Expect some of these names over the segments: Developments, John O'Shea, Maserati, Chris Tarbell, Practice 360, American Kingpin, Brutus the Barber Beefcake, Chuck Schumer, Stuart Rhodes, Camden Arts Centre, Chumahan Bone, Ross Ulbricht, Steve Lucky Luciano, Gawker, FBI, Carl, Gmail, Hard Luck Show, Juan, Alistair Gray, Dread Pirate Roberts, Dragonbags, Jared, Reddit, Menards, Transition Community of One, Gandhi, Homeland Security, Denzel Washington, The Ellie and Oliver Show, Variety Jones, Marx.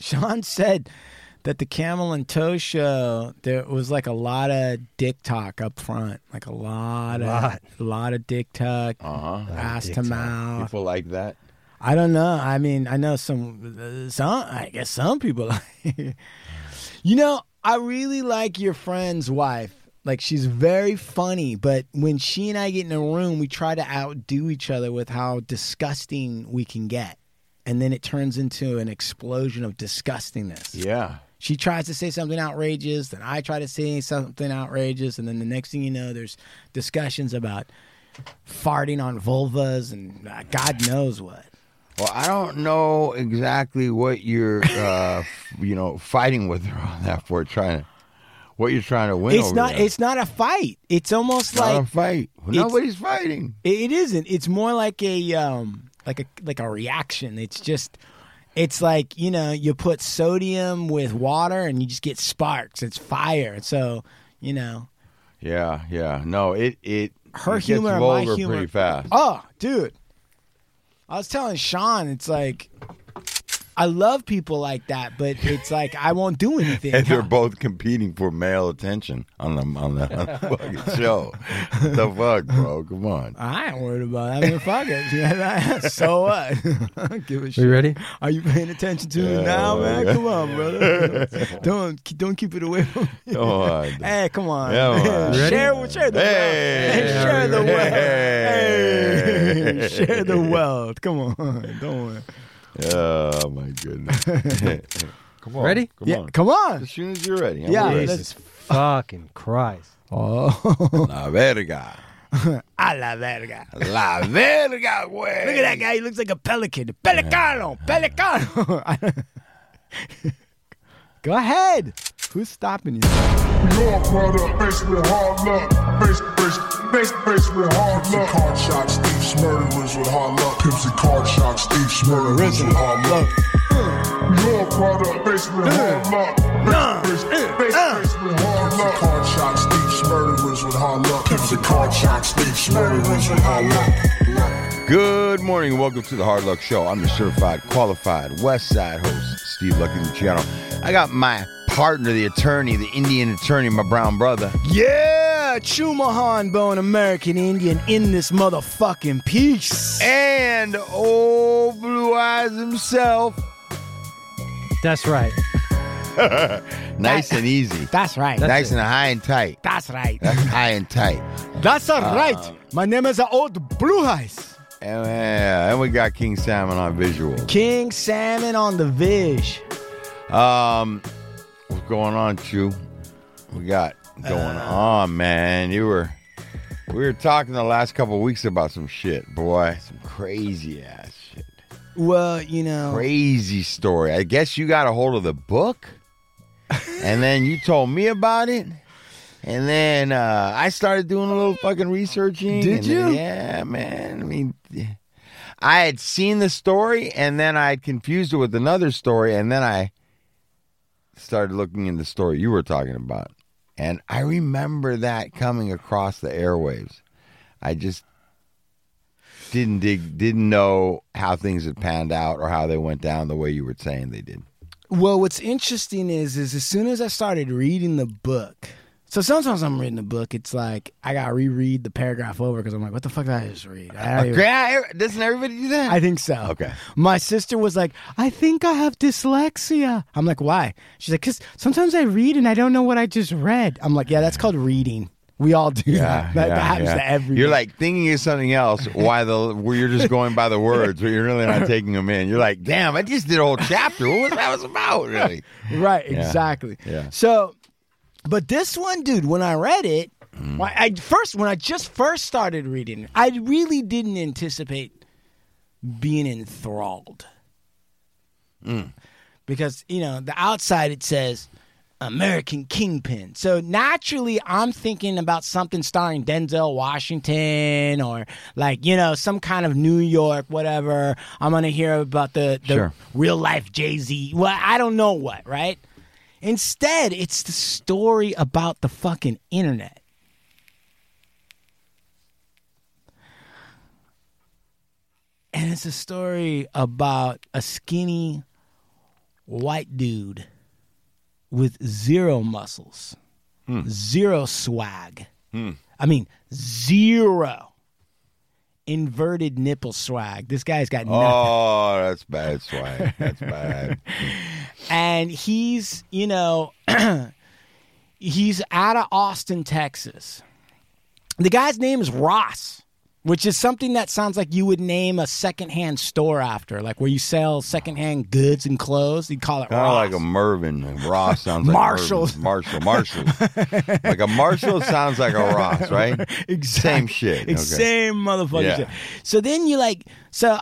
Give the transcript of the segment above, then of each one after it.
Sean said that the Camel and Toe show, there was like a lot of dick talk up front. Like a lot of dick talk, ass to mouth. People like that? I don't know. I mean, I know some I guess some people like You know, I really like your friend's wife. Like, she's very funny, but when she and I get in a room, we try to outdo each other with how disgusting we can get. And then it turns into an explosion of disgustingness. Yeah. She tries to say something outrageous, then I try to say something outrageous, and then the next thing you know, there's discussions about farting on vulvas and God knows what. Well, I don't know exactly what you're, fighting with her on that for, what you're trying to win. It's over not. There. It's not a fight. It's almost it's like not a fight. Nobody's fighting. It isn't. It's more like a reaction. It's like, you know, you put sodium with water and you just get sparks. It's fire. So, you know. Yeah. No, it gets vulgar pretty fast. Oh, dude. I was telling Sean, it's like, I love people like that, but it's like I won't do anything. And they're both competing for male attention on the fucking show. What the fuck, bro? Come on. I ain't worried about it. I mean, fuck it. So what? I don't give a shit. Are you ready? Are you paying attention to it now, man? Yeah. Come on, brother. Don't keep it away from me. Hey, come on. Yeah, share the wealth. Hey, share the wealth. Hey, share the wealth. Come on. Don't worry. Oh my goodness! Come on, ready? Come on! As soon as you're ready. Jesus fucking Christ! Oh, la verga! A la verga! La verga, güey! Look at that guy. He looks like a pelican. Pelicano! Go ahead. Who's stopping you? Your product faced with hard luck. Faced with hard luck. Card shots, thieves, murderers with hard luck. Pimps and card shots, thieves, murderers with hard luck. Your product faced with hard luck. Faced with hard luck. Card shots, thieves, murderers with hard luck. Pimps and card shots, thieves, murderers with hard luck. Good morning and welcome to the Hard Luck Show. I'm the certified, qualified West Side host, Steve Lucky Luciano. I got my partner, the attorney, the Indian attorney, my brown brother. Yeah, Chumahan Bone, American Indian in this motherfucking piece. And old Blue Eyes himself. That's right. Nice and easy. That's right. Nice and high and tight. That's right. That's high and tight. That's all right. My name is old Blue Eyes. And we got King Salmon on visual. King Salmon on the vish. What's going on, Chew? We got going on, man. We were talking the last couple of weeks about some shit, boy. Some crazy ass shit. Well, you know, crazy story. I guess you got a hold of the book, and then you told me about it, and then I started doing a little fucking researching. Did you? Then, yeah, man. I mean. Yeah. I had seen the story, and then I had confused it with another story, and then I started looking in the story you were talking about. And I remember that coming across the airwaves. I just didn't know how things had panned out or how they went down the way you were saying they did. Well, what's interesting is as soon as I started reading the book... So sometimes I'm reading a book, it's like, I gotta reread the paragraph over because I'm like, what the fuck did I just read? Doesn't everybody do that? I think so. Okay. My sister was like, I think I have dyslexia. I'm like, why? She's like, because sometimes I read and I don't know what I just read. I'm like, yeah, that's called reading. We all do that. That happens to everyone. You're like thinking of something else where you're just going by the words, but you're really not taking them in. You're like, damn, I just did a whole chapter. What was that was about, really? Right, exactly. Yeah. So... But this one, dude, when I read it, when I first started reading it, I really didn't anticipate being enthralled. Because, you know, the outside it says American Kingpin. So naturally, I'm thinking about something starring Denzel Washington or like, you know, some kind of New York, whatever. I'm going to hear about the real life Jay-Z. Well, I don't know what, right? Instead, it's the story about the fucking internet. And it's a story about a skinny white dude with zero muscles, zero swag. I mean, zero inverted nipple swag. This guy's got nothing. Oh, that's bad swag. That's bad. And he's, you know, he's out of Austin, Texas. The guy's name is Ross, which is something that sounds like you would name a secondhand store after, like where you sell secondhand goods and clothes. You'd call it Ross. Kind of like a Mervin. Ross sounds like Marshalls. Marshall. Like a Marshall sounds like a Ross, right? Exactly. Same shit. Okay. Same motherfucking shit. So then you like, so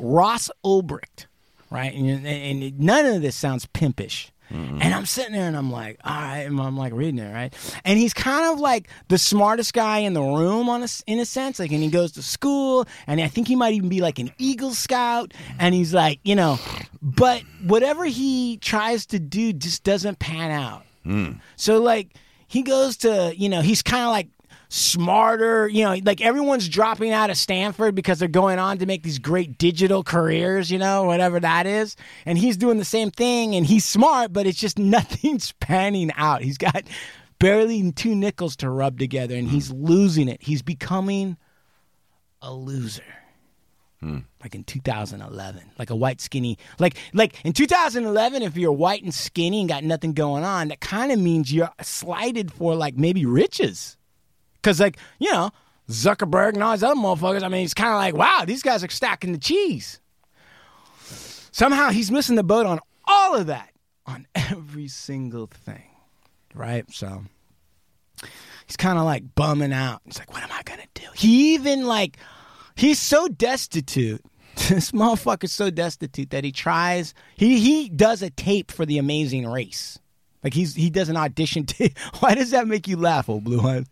Ross Ulbricht, right? And none of this sounds pimpish. Mm-hmm. And I'm sitting there and I'm like, all right, and I'm like reading it, right? And he's kind of like the smartest guy in the room in a sense, like, and he goes to school, and I think he might even be like an Eagle Scout, and he's like, you know, but whatever he tries to do just doesn't pan out. So like he goes to, you know, he's kind of like smarter, you know, like everyone's dropping out of Stanford because they're going on to make these great digital careers, you know, whatever that is. And he's doing the same thing, and he's smart, but it's just nothing's panning out. He's got barely two nickels to rub together, and he's losing it. He's becoming a loser. Like in 2011, like a white skinny, like in 2011, if you're white and skinny and got nothing going on, that kind of means you're slighted for like maybe riches. Because, like, you know, Zuckerberg and all these other motherfuckers, I mean, it's kind of like, wow, these guys are stacking the cheese. Somehow he's missing the boat on all of that, on every single thing, right? So he's kind of, like, bumming out. He's like, what am I going to do? He even, like, he's so destitute. This motherfucker's so destitute that he tries, he does a tape for The Amazing Race. Like, he does an audition tape. Why does that make you laugh, old blue one?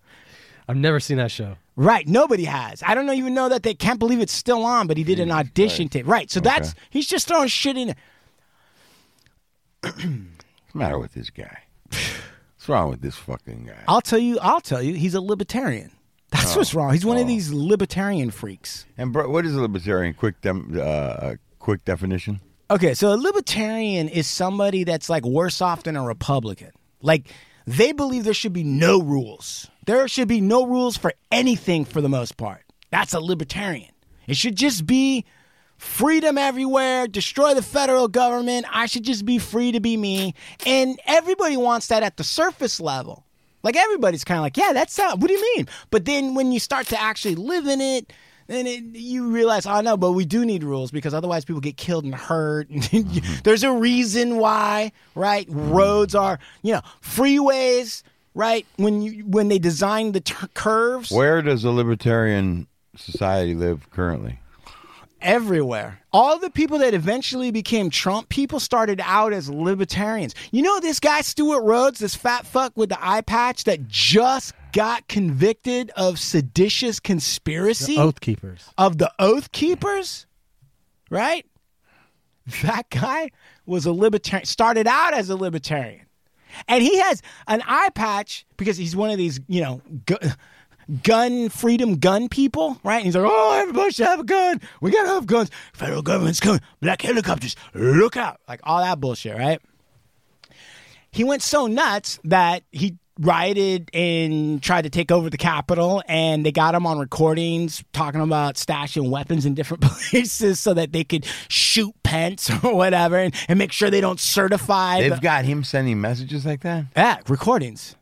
I've never seen that show. Right. Nobody has. I don't even know that they can't believe it's still on, but he did an audition tape. Right. So that's, he's just throwing shit in it. What's the matter with this guy? What's wrong with this fucking guy? I'll tell you, he's a libertarian. That's what's wrong. He's one of these libertarian freaks. And bro, what is a libertarian? Quick definition? Okay. So a libertarian is somebody that's like worse off than a Republican. Like, they believe there should be no rules. There should be no rules for anything for the most part. That's a libertarian. It should just be freedom everywhere, destroy the federal government, I should just be free to be me. And everybody wants that at the surface level. Like everybody's kind of like, yeah, that's how, what do you mean? But then when you start to actually live in it, then you realize, oh no, but we do need rules because otherwise people get killed and hurt. There's a reason why, right? Roads are, you know, freeways, right? When they designed the curves. Where does a libertarian society live currently? Everywhere. All the people that eventually became Trump people started out as libertarians. You know this guy, Stuart Rhodes, this fat fuck with the eye patch that just got convicted of seditious conspiracy? The Oath Keepers. Of the Oath Keepers? Right? That guy was a libertarian, started out as a libertarian. And he has an eye patch because he's one of these, you know, gun people, right? And he's like, oh, everybody should have a gun. We got to have guns. Federal government's coming. Black helicopters. Look out. Like all that bullshit, right? He went so nuts that he rioted and tried to take over the Capitol, and they got him on recordings talking about stashing weapons in different places so that they could shoot Pence or whatever and make sure they don't certify. They've got him sending messages like that? Yeah, recordings.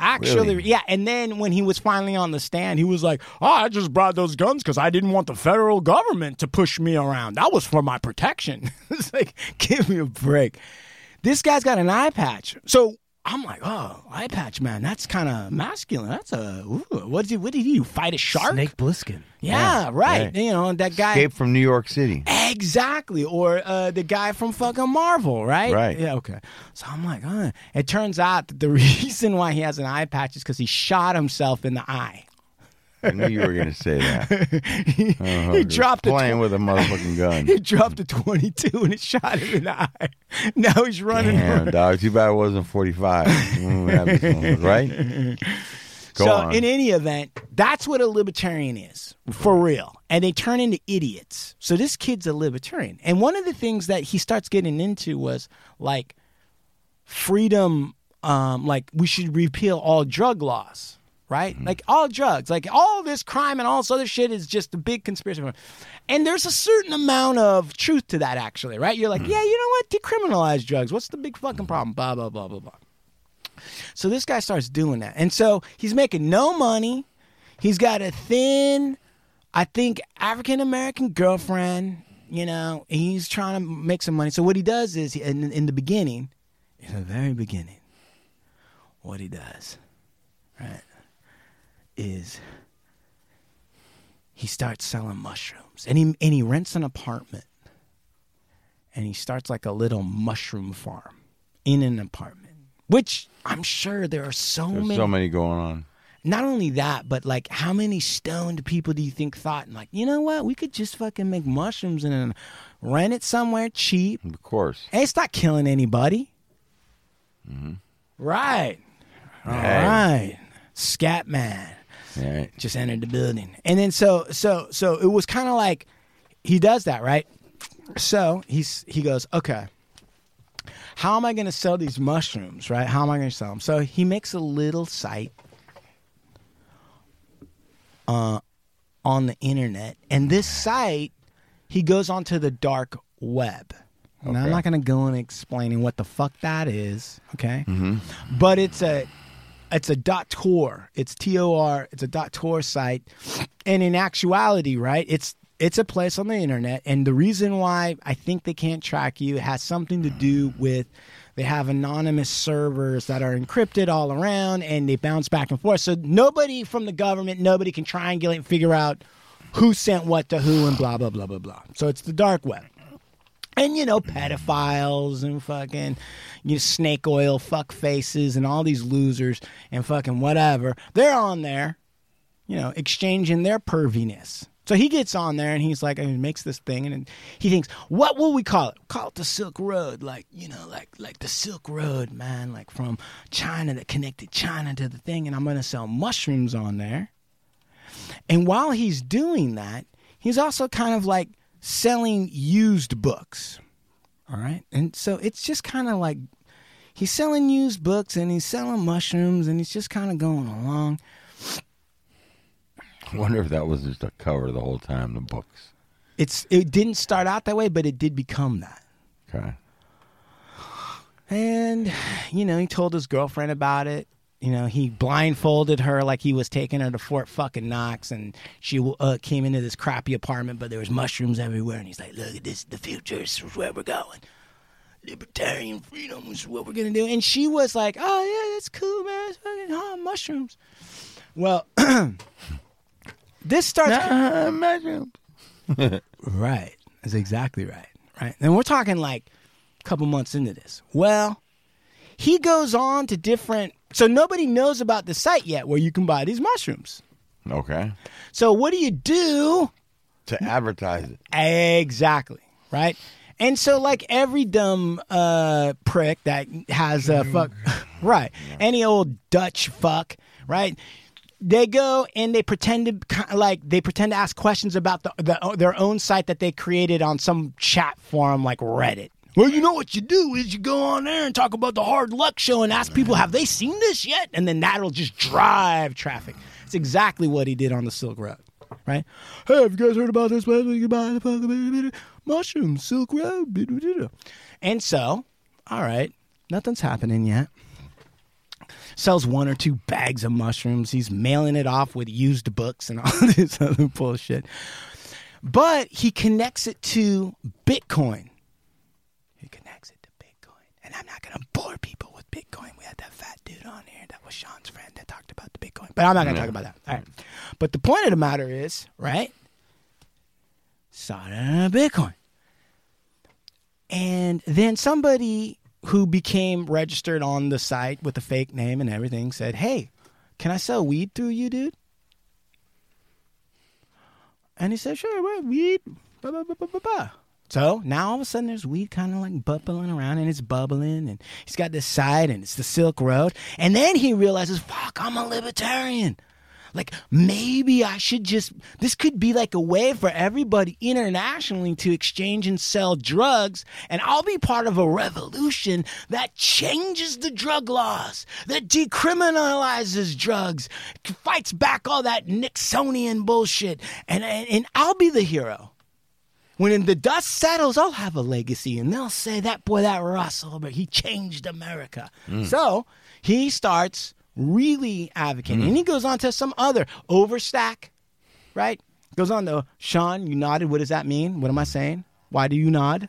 Actually, really? Yeah, and then when he was finally on the stand, he was like, oh, I just brought those guns because I didn't want the federal government to push me around. That was for my protection. It's like, give me a break. This guy's got an eye patch. So I'm like, oh, eye patch, man, that's kind of masculine. That's a, what did he do, fight a shark? Snake Plissken. Yeah, right. You know, that guy. Escape from New York City. Exactly. Or the guy from fucking Marvel, right? Right. Yeah, okay. So I'm like, oh. It turns out that the reason why he has an eye patch is because he shot himself in the eye. I knew you were going to say that. He dropped playing with a motherfucking gun. He dropped a 22 and it shot him in the eye. Now he's running. Damn, dog. Too bad it wasn't 45. Right? Go on. In any event, that's what a libertarian is, for real. And they turn into idiots. So this kid's a libertarian. And one of the things that he starts getting into was, like, freedom, like, we should repeal all drug laws, right? Mm-hmm. Like, all drugs. Like, all this crime and all this other shit is just a big conspiracy. And there's a certain amount of truth to that, actually, right? You're like, mm-hmm. yeah, you know what? Decriminalize drugs. What's the big fucking problem? Blah, blah, blah, blah, blah. So this guy starts doing that. And so he's making no money. He's got a thin, I think, African-American girlfriend, you know, and he's trying to make some money. So what he does is, in the very beginning, what he does, right, is he starts selling mushrooms. And he rents an apartment. And he starts like a little mushroom farm in an apartment. Which I'm sure there's so many going on. Not only that, but like, how many stoned people do you think thought, and like, you know what? We could just fucking make mushrooms and then rent it somewhere cheap. Of course. And it's not killing anybody. Mm-hmm. Right. All right. Scat man. Right. Just entered the building. And then so it was kind of like, he does that, right? So he goes, okay. How am I going to sell these mushrooms, right? How am I going to sell them? So he makes a little site on the internet. And this site, he goes onto the dark web. Okay. Now, I'm not going to go and explaining what the fuck that is, okay? Mm-hmm. But it's a .tor. It's T-O-R. It's a .tor site. And in actuality, right, it's a place on the internet, and the reason why I think they can't track you has something to do with they have anonymous servers that are encrypted all around, and they bounce back and forth. So nobody from the government, nobody can triangulate and figure out who sent what to who and blah, blah, blah, blah, blah. So it's the dark web. And, you know, pedophiles and fucking, you know, snake oil fuck faces and all these losers and fucking whatever. They're on there, you know, exchanging their perviness. So he gets on there and he's like, and he makes this thing and he thinks, what will we call it? Call it the Silk Road, like, you know, like the Silk Road, man, like from China that connected China to the thing. And I'm going to sell mushrooms on there. And while he's doing that, he's also kind of like selling used books. All right. And so it's just kind of like he's selling used books and he's selling mushrooms and he's just kind of going along. I wonder if that was just a cover the whole time, the books. It didn't start out that way, but it did become that. Okay. And, you know, he told his girlfriend about it. You know, he blindfolded her like he was taking her to Fort fucking Knox, and she came into this crappy apartment, but there was mushrooms everywhere, and he's like, look at this, the future, this is where we're going. Libertarian freedom is what we're going to do. And she was like, oh, yeah, that's cool, man. It's fucking hot mushrooms. Well... This starts... mushrooms. Right. That's exactly right. Right. And we're talking like a couple months into this. Well, he goes on to different... So nobody knows about the site yet where you can buy these mushrooms. Okay. So what do? To advertise it. Exactly. Right. And so like every dumb prick that has a fuck... Right. Any old Dutch fuck. Right. They go and they pretend to ask questions about their own site that they created on some chat forum like Reddit. Well, you know what you do is you go on there and talk about the Hard Luck Show and ask people, have they seen this yet? And then that'll just drive traffic. It's exactly what he did on the Silk Road, right? Hey, have you guys heard about this? You can buy the fucking mushrooms, Silk Road. And so, all right, nothing's happening yet. Sells one or two bags of mushrooms. He's mailing it off with used books and all this other bullshit. But he connects it to Bitcoin. And I'm not going to bore people with Bitcoin. We had that fat dude on here that was Sean's friend that talked about the Bitcoin. But I'm not going to talk about that. All right. But the point of the matter is, right, started on Bitcoin. And then somebody... who became registered on the site with a fake name and everything, said, hey, can I sell weed through you, dude? And he said, sure, weed, blah, blah, blah, blah, blah. So now all of a sudden there's weed kind of like bubbling around, and it's bubbling, and he's got this side, and it's the Silk Road. And then he realizes, fuck, I'm a libertarian. Like, maybe I should just, this could be like a way for everybody internationally to exchange and sell drugs, and I'll be part of a revolution that changes the drug laws, that decriminalizes drugs, fights back all that Nixonian bullshit, and I'll be the hero. When the dust settles, I'll have a legacy, and they'll say, that boy, that Ross Ulbricht, he changed America. So he starts really advocating. And he goes on to some other Overstack, right? Goes on to, Sean, you nodded. What does that mean? What am I saying? Why do you nod?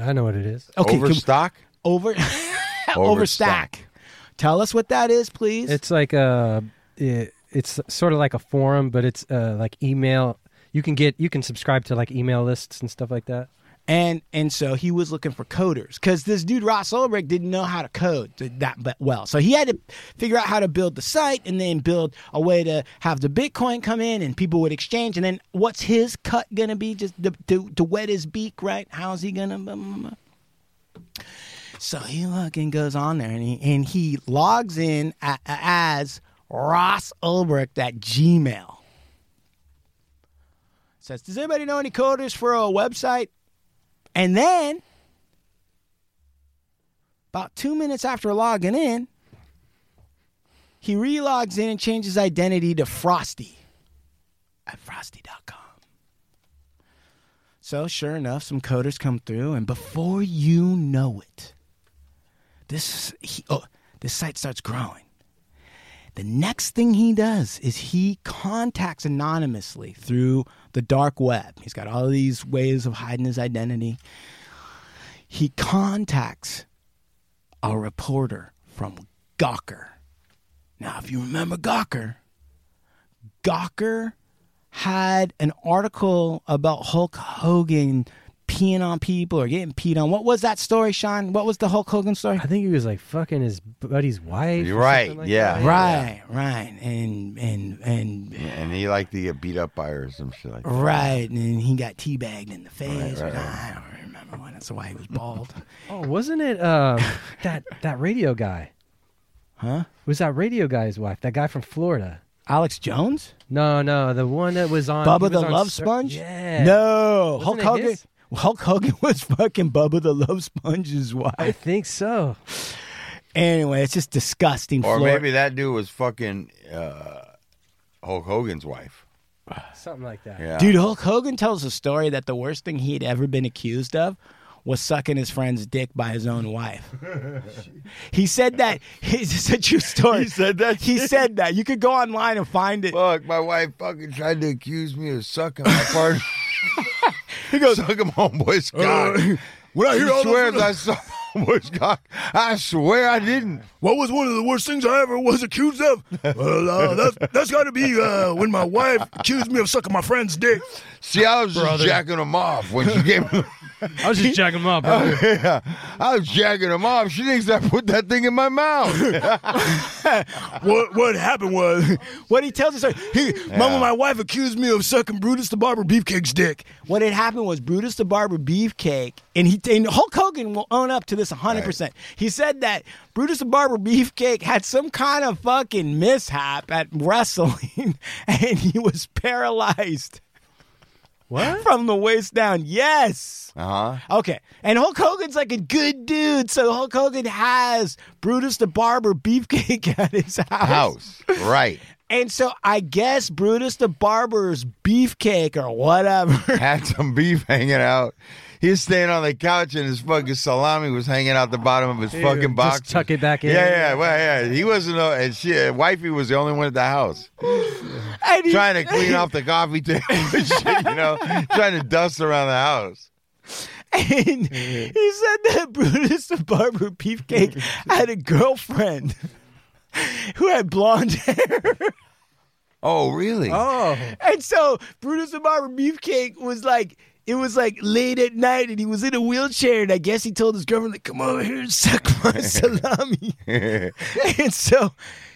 I know what it is. Okay, Overstock? Overstack. Tell us what that is, please. It's like a, it's sort of like a forum, but it's like email. You can subscribe to like email lists and stuff like that. And so he was looking for coders, because this dude Ross Ulbricht didn't know how to code that well. So he had to figure out how to build the site, and then build a way to have the Bitcoin come in, and people would exchange. And then what's his cut gonna be? Just to wet his beak, right? How's he gonna? Blah, blah, blah. So he fucking goes on there, and he logs in as Ross Ulbricht at Gmail. Says, does anybody know any coders for a website? And then, about 2 minutes after logging in, he relogs in and changes identity to Frosty at Frosty.com. So sure enough, some coders come through, and before you know it, this site starts growing. The next thing he does is he contacts anonymously through the dark web. He's got all these ways of hiding his identity. He contacts a reporter from Gawker. Now, if you remember Gawker, Gawker had an article about Hulk Hogan peeing on people or getting peed on. What was that story, Sean? What was the Hulk Hogan story? I think he was like fucking his buddy's wife. You're right. Like yeah. That. Right. Yeah. Right. And he liked to get beat up by her or some shit like that. Right. And he got teabagged in the face. Right. I don't remember when. That's why he was bald. Oh, wasn't it that radio guy? Huh? It was that radio guy's wife? That guy from Florida? Alex Jones? No, the one that was on Bubba the Love Sponge. Yeah. No, wasn't Hulk Hogan. Hulk Hogan was fucking Bubba the Love Sponge's wife. I think so. Anyway, it's just disgusting. Or Florida. Maybe that dude was fucking Hulk Hogan's wife. Something like that. Yeah. Dude, Hulk Hogan tells a story that the worst thing he'd ever been accused of was sucking his friend's dick by his own wife. He said that. It's a true story. He said that. He said that. You could go online and find it. Fuck, my wife fucking tried to accuse me of sucking my partner. He goes, suck him, homeboy's cock. When I hear all swears I sucked homeboy's cock. I swear I didn't. What was one of the worst things I ever was accused of? Well, that's got to be when my wife accused me of sucking my friend's dick. See, I was just jacking him off when she came. I was just jacking him off. Yeah. I was jacking him off. She thinks I put that thing in my mouth. What happened was, what he tells us, my wife accused me of sucking Brutus the Barber Beefcake's dick. What had happened was Brutus the Barber Beefcake, and Hulk Hogan will own up to this 100%. Right. He said that Brutus the Barber Beefcake had some kind of fucking mishap at wrestling, and he was paralyzed. What? From the waist down, yes. Uh-huh. Okay. And Hulk Hogan's like a good dude, so Hulk Hogan has Brutus the Barber Beefcake at his house. Right. And so I guess Brutus the Barber's Beefcake or whatever had some beef hanging out. He was staying on the couch, and his fucking salami was hanging out the bottom of his fucking box. Just tuck it back in. Yeah, well, yeah. He wasn't, and shit, wifey was the only one at the house. Trying to clean off the coffee table and shit, trying to dust around the house. And he said that Brutus the Barber Beefcake had a girlfriend who had blonde hair. Oh, really? Oh. And so Brutus the Barber Beefcake was like, it was like late at night and he was in a wheelchair, and I guess he told his girlfriend, like, come over here and suck my salami. And so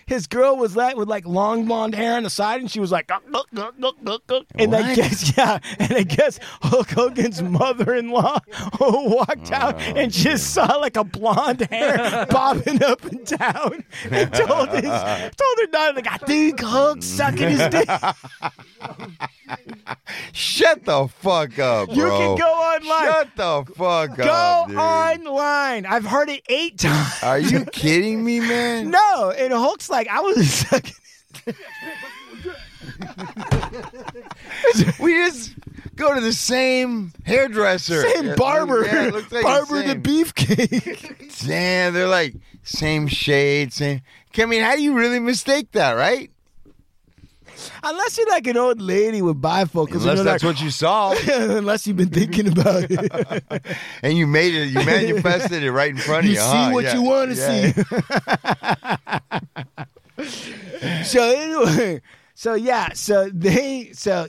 his girl was like with like long blonde hair on the side, and she was like, look. And what? I guess Hulk Hogan's mother-in-law walked out and just saw like a blonde hair bobbing up and down, and told her daughter, like, I think Hulk's sucking his dick. Shut the fuck up, bro. You can go online. Shut the fuck up, dude. Go online. I've heard it 8 times. Are you kidding me, man? No, and Hulk's like, I was sucking it. We just go to the same hairdresser. Same barber. Yeah, like Barber the Beefcake. Damn, they're like same shade, same. I mean, how do you really mistake that, right? Unless you're like an old lady with bifocals. Unless that's like what you saw. Unless you've been thinking about it. And you made it. You manifested it right in front of you. You see what you want to see. So anyway, he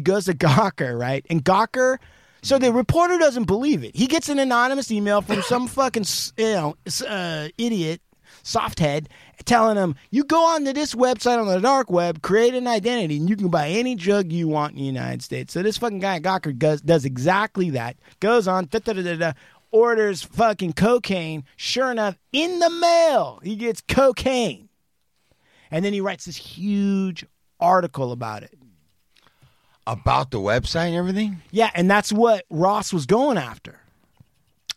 goes to Gawker, right? And Gawker, so the reporter doesn't believe it. He gets an anonymous email from some fucking idiot, softhead, telling him, you go onto this website on the dark web, create an identity, and you can buy any drug you want in the United States. So this fucking guy at Gawker does exactly that. Goes on, orders fucking cocaine. Sure enough, in the mail, he gets cocaine. And then he writes this huge article about it. About the website and everything? Yeah, and that's what Ross was going after.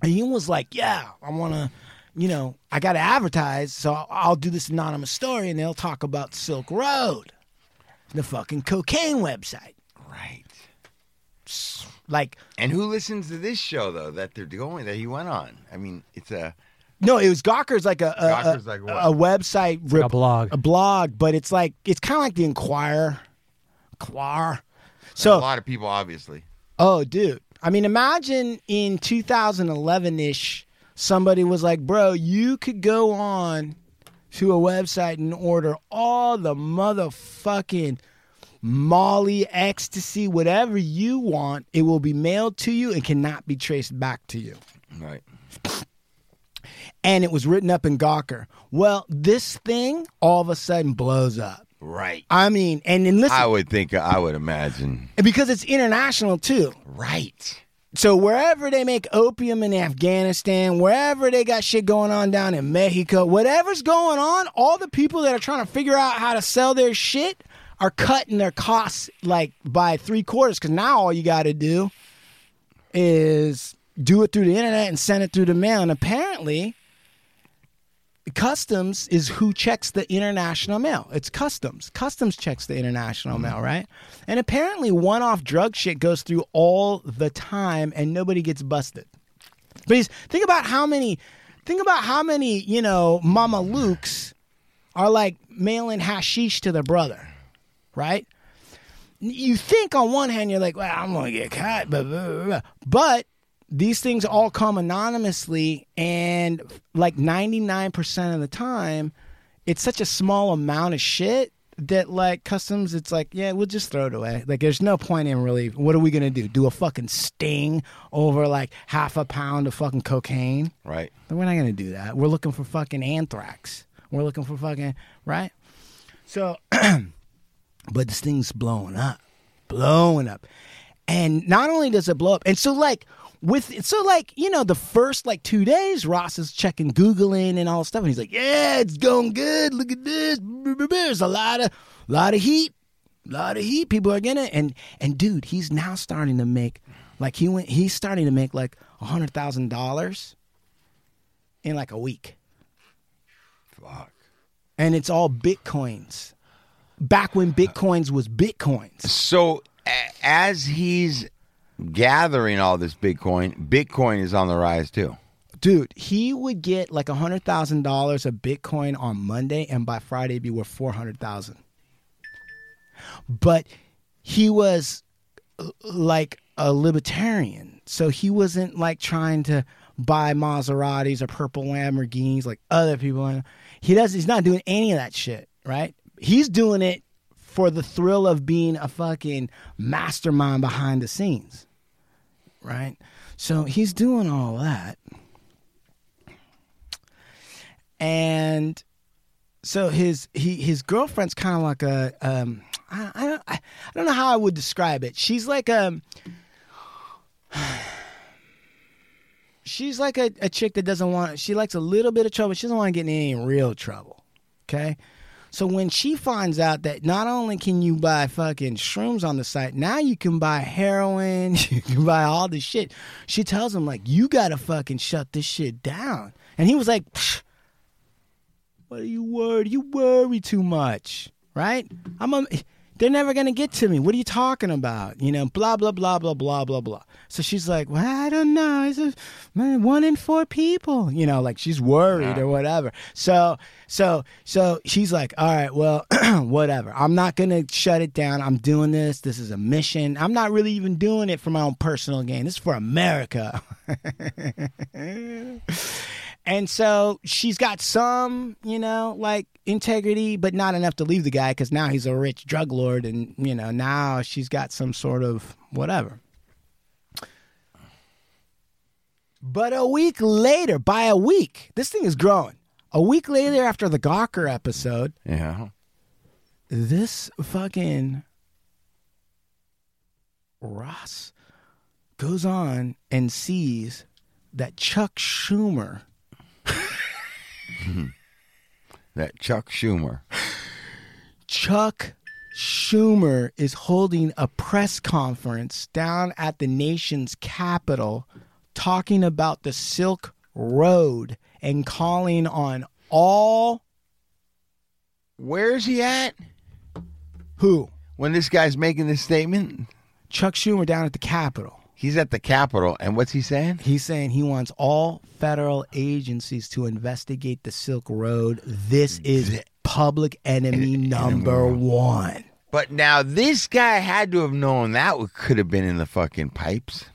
And he was like, yeah, I want to... I got to advertise, so I'll do this anonymous story, and they'll talk about Silk Road, the fucking cocaine website. Right. Like, and who listens to this show though? That he went on. I mean, it's a. No, it was Gawker's like a website, it's like a blog, but it's kind of like the Inquirer. So a lot of people, obviously. Oh, dude! I mean, imagine in 2011-ish. Somebody was like, bro, you could go on to a website and order all the motherfucking Molly, ecstasy, whatever you want. It will be mailed to you and cannot be traced back to you. Right. And it was written up in Gawker. Well, this thing all of a sudden blows up. Right. I mean, and then listen. I would imagine. Because it's international, too. Right. So wherever they make opium in Afghanistan, wherever they got shit going on down in Mexico, whatever's going on, all the people that are trying to figure out how to sell their shit are cutting their costs like by 3/4, because now all you got to do is do it through the internet and send it through the mail. And apparently, Customs is who checks the international mail. It's Customs. Customs checks the international mail, right? And apparently one-off drug shit goes through all the time and nobody gets busted. But think about how many, Mama Lukes are like mailing hashish to their brother, right? You think on one hand, you're like, well, I'm going to get caught, blah, blah, blah, blah. But these things all come anonymously, and like 99% of the time, it's such a small amount of shit that like Customs, it's like, yeah, we'll just throw it away. Like there's no point in really, what are we going to do? Do a fucking sting over like half a pound of fucking cocaine? Right. We're not going to do that. We're looking for fucking anthrax. We're looking for fucking, right? So, but this thing's blowing up. And not only does it blow up, and so like, the first like 2 days, Ross is checking, Googling, and all this stuff, and he's like, "Yeah, it's going good. Look at this. There's a lot of heat. People are getting it." And dude, he's now starting to make, like he's starting to make like $100,000 in like a week. Fuck. And it's all bitcoins. Back when bitcoins was bitcoins. So as he's gathering all this Bitcoin is on the rise too. Dude, he would get like $100,000 of Bitcoin on Monday, and by Friday it'd be worth $400,000. But he was like a libertarian, so he wasn't like trying to buy Maseratis or purple Lamborghinis like other people. He's not doing any of that shit, right? He's doing it for the thrill of being a fucking mastermind behind the scenes. right? So he's doing all that. And so his girlfriend's kind of like a I don't know how I would describe it. She's like a she's like a chick that doesn't want, she likes a little bit of trouble. She doesn't want to get in any real trouble. Okay? So when she finds out that not only can you buy fucking shrooms on the site, now you can buy heroin, you can buy all this shit. She tells him, like, you got to fucking shut this shit down. And he was like, what are you worried? You worry too much, right? They're never going to get to me. What are you talking about? You know, blah, blah, blah, blah, blah, blah, blah. So she's like, well, I don't know. It's a, man, 1 in 4 people. You know, like she's worried or whatever. So she's like, all right, well, whatever. I'm not going to shut it down. I'm doing this. This is a mission. I'm not really even doing it for my own personal gain. This is for America. And so she's got some, you know, like integrity, but not enough to leave the guy because now he's a rich drug lord and, you know, now she's got some sort of whatever. But a week later, by a week, this thing is growing. A week later after the Gawker episode, yeah, this fucking Ross goes on and sees that Chuck Schumer... that Chuck Schumer. Chuck Schumer is holding a press conference down at the nation's capital talking about the Silk Road and calling on all... Where is he at? Who? When this guy's making this statement? Chuck Schumer down at the Capitol. He's at the Capitol, and what's he saying? He's saying he wants all federal agencies to investigate the Silk Road. This is public enemy number one. But now this guy had to have known that could have been in the fucking pipes.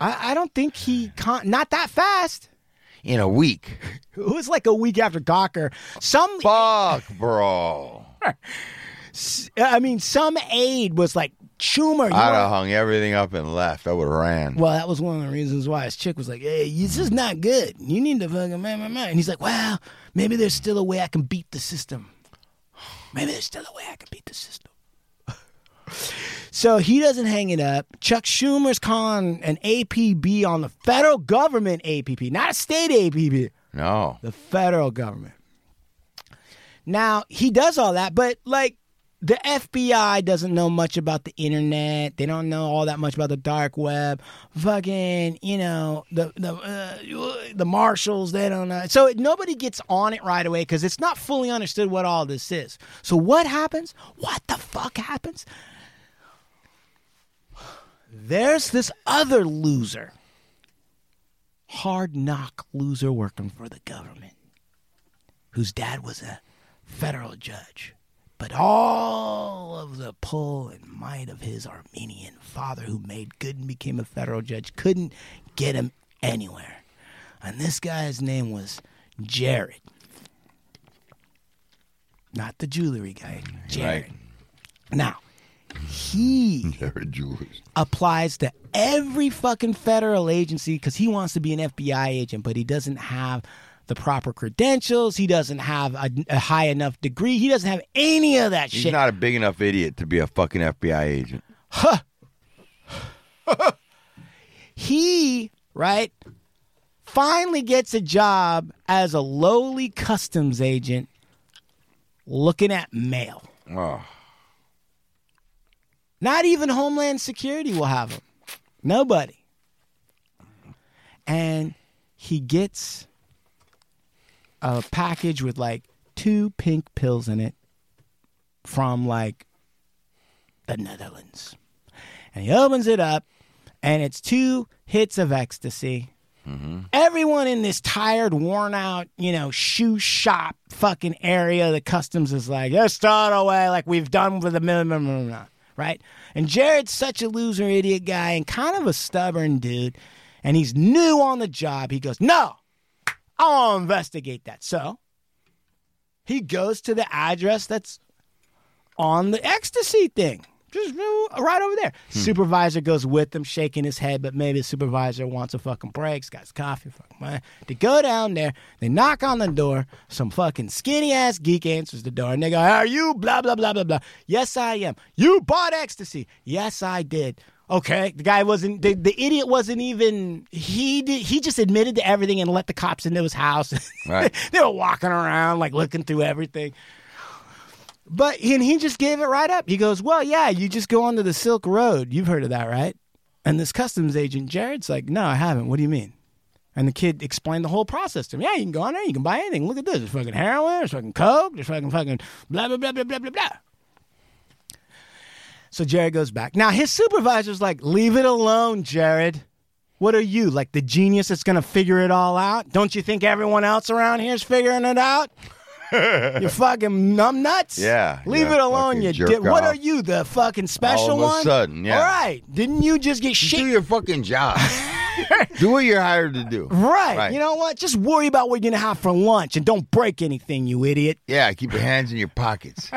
I don't think he... not that fast. In a week. It was like a week after Gawker. Fuck, bro. I mean, some aide was like, Schumer, I'd have hung everything up and left. I would have ran. Well, that was one of the reasons why his chick was like, hey, this is not good. You need to fucking man. And he's like, well, maybe there's still a way I can beat the system. So he doesn't hang it up. Chuck Schumer's calling an APB on the federal government APP, not a state APB. No. The federal government. Now, he does all that, but like, the FBI doesn't know much about the internet. They don't know all that much about the dark web. Fucking, you know, the marshals, they don't know. So nobody gets on it right away because it's not fully understood what all this is. So what happens? What the fuck happens? There's this other loser. Hard knock loser working for the government whose dad was a federal judge. But all of the pull and might of his Armenian father who made good and became a federal judge couldn't get him anywhere. And this guy's name was Jared. Not the jewelry guy, Jared. Right. Now, he applies to every fucking federal agency because he wants to be an FBI agent, but he doesn't have... the proper credentials. He doesn't have a high enough degree. He doesn't have any of that shit. He's not a big enough idiot to be a fucking FBI agent. Huh. He, right, finally gets a job as a lowly customs agent looking at mail. Oh. Not even Homeland Security will have him. Nobody. And he gets... a package with like 2 pink pills in it from like the Netherlands. And he opens it up and it's 2 hits of ecstasy. Mm-hmm. Everyone in this tired, worn out, you know, shoe shop fucking area, the customs is like, just throw it away like we've done with the minimum, right? And Jared's such a loser idiot guy and kind of a stubborn dude. And he's new on the job. He goes, no. I want to investigate that. So he goes to the address that's on the ecstasy thing. Just right over there. Supervisor goes with them, shaking his head, but maybe the supervisor wants a fucking break. He's got his coffee, fucking money. They go down there. They knock on the door. Some fucking skinny-ass geek answers the door, and they go, are you blah, blah, blah, blah, blah? Yes, I am. You bought ecstasy. Yes, I did. Okay, the guy wasn't, the idiot wasn't even, he just admitted to everything and let the cops into his house. Right. They were walking around, like, looking through everything. But, and he just gave it right up. He goes, well, yeah, you just go onto the Silk Road. You've heard of that, right? And this customs agent, Jared's like, no, I haven't. What do you mean? And the kid explained the whole process to him. Yeah, you can go on there. You can buy anything. Look at this. There's fucking heroin. There's fucking coke. There's fucking blah, blah, blah, blah, blah, blah, blah. So Jared goes back. Now, his supervisor's like, leave it alone, Jared. What are you, like the genius that's going to figure it all out? Don't you think everyone else around here is figuring it out? You fucking numbnuts? Yeah. Leave it alone, you dick. What are you, the fucking special one? All of a sudden, yeah. All right. Didn't you just get shit? Do your fucking job. Do what you're hired to do. Right. You know what? Just worry about what you're going to have for lunch and don't break anything, you idiot. Yeah, keep your hands in your pockets.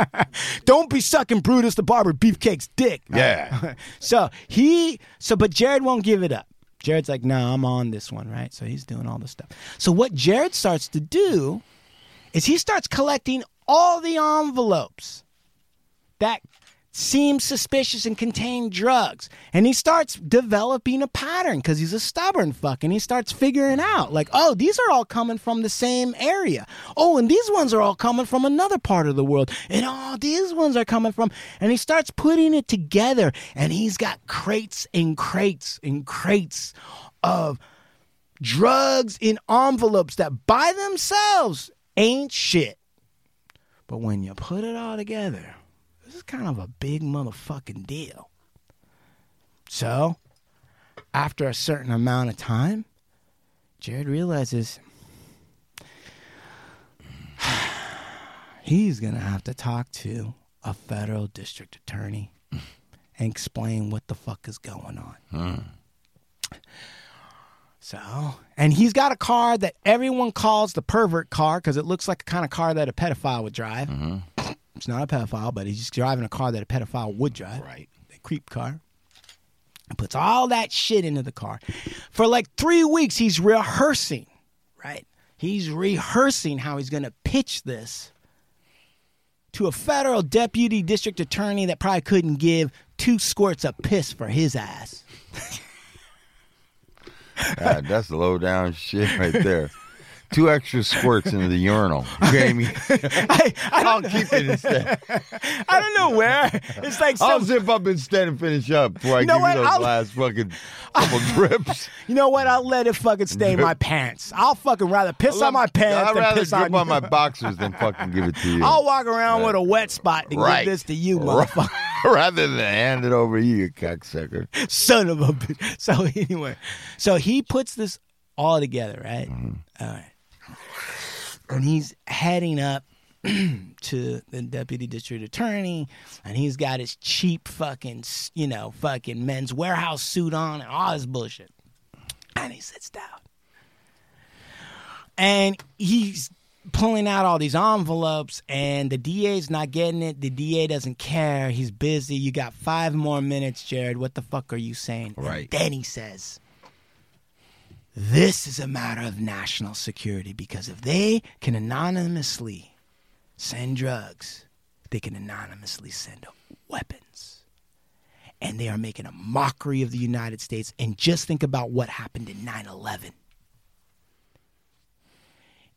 Don't be sucking Brutus the Barber Beefcake's dick. Yeah. Right. But Jared won't give it up. Jared's like, no, I'm on this one, right? So he's doing all this stuff. So what Jared starts to do is he starts collecting all the envelopes that seem suspicious and contain drugs. And he starts developing a pattern because he's a stubborn fuck. And he starts figuring out, like, oh, these are all coming from the same area. Oh, and these ones are all coming from another part of the world. And all these ones are coming from... And he starts putting it together. And he's got crates and crates and crates of drugs in envelopes that by themselves... ain't shit. But when you put it all together, this is kind of a big motherfucking deal. So, after a certain amount of time, Jared realizes he's going to have to talk to a federal district attorney and explain what the fuck is going on. So, and he's got a car that everyone calls the pervert car because it looks like a kind of car that a pedophile would drive. Mm-hmm. It's not a pedophile, but he's just driving a car that a pedophile would drive. Right. A creep car. And puts all that shit into the car. For like 3 weeks, he's rehearsing, right? He's rehearsing how he's going to pitch this to a federal deputy district attorney that probably couldn't give two squirts of piss for his ass. God, that's low down shit right there. Two extra squirts into the urinal. You hear me? I'll keep it instead. I don't know where. It's like I'll zip up instead and finish up before I give you those last fucking couple drips. You know what? I'll let it fucking stay in my pants. I'll fucking rather piss on my pants than piss on you. I'd rather drip on my boxers than fucking give it to you. I'll walk around with a wet spot than give this to you, motherfucker. Rather than hand it over to you, you cocksucker. Son of a bitch. So anyway, so he puts this all together, right? Mm-hmm. All right. And he's heading up to the deputy district attorney, and he's got his cheap fucking, fucking Men's Warehouse suit on and all this bullshit. And he sits down. And he's pulling out all these envelopes, and the DA's not getting it. The DA doesn't care. He's busy. You got 5 more minutes, Jared. What the fuck are you saying? Right. And then he says... this is a matter of national security because if they can anonymously send drugs, they can anonymously send weapons. And they are making a mockery of the United States. And just think about what happened in 9/11.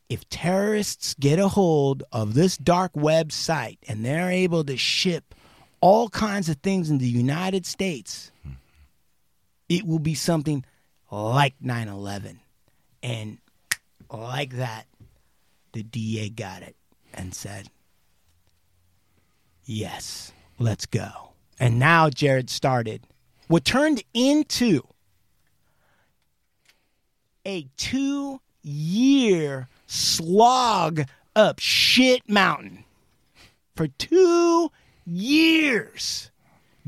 If terrorists get a hold of this dark web site and they're able to ship all kinds of things in the United States, it will be something... like 9/11. And like that, the DA got it and said, yes, let's go. And now Jared started what turned into a 2-year slog up shit mountain. For 2 years,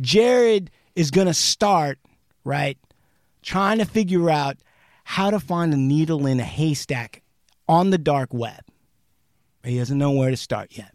Jared is going to start, right? Trying to figure out how to find a needle in a haystack on the dark web. He doesn't know where to start yet.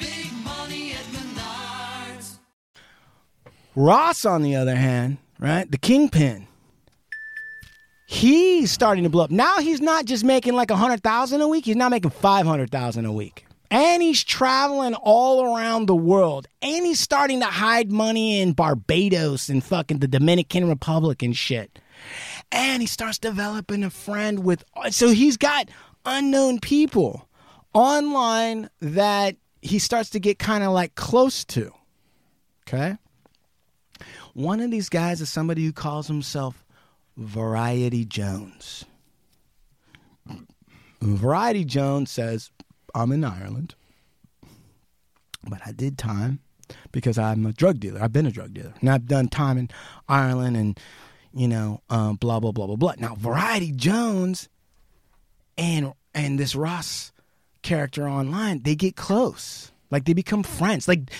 big money at Menards. Ross, on the other hand, right, the Kingpin, he's starting to blow up. Now he's not just making like $100,000 a week. He's now making $500,000 a week. And he's traveling all around the world. And he's starting to hide money in Barbados and fucking the Dominican Republic and shit. And he starts developing a friend with... So he's got unknown people online that he starts to get kind of like close to. Okay? One of these guys is somebody who calls himself Variety Jones. Variety Jones says, I'm in Ireland, but I did time because I'm a drug dealer. I've been a drug dealer, and I've done time in Ireland and, you know, blah, blah, blah, blah, blah. Now, Variety Jones and this Ross character online, they get close. Like, they become friends. Like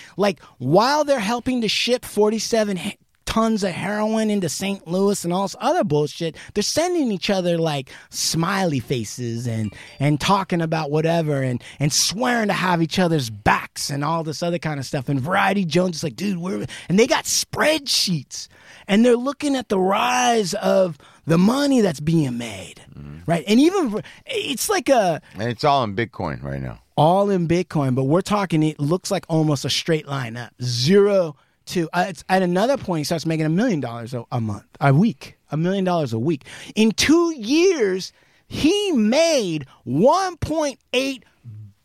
while they're helping to ship 47 tons of heroin into St. Louis and all this other bullshit, they're sending each other, like, smiley faces and talking about whatever and swearing to have each other's backs and all this other kind of stuff. And Variety Jones is like, dude, we're... And they got spreadsheets. And they're looking at the rise of the money that's being made, right? And even it's like a... And it's all in Bitcoin right now. All in Bitcoin, but we're talking, it looks like almost a straight line up. Zero to... it's, at another point, he starts making $1 million a month, a week. $1 million a week. In 2 years, he made $1.8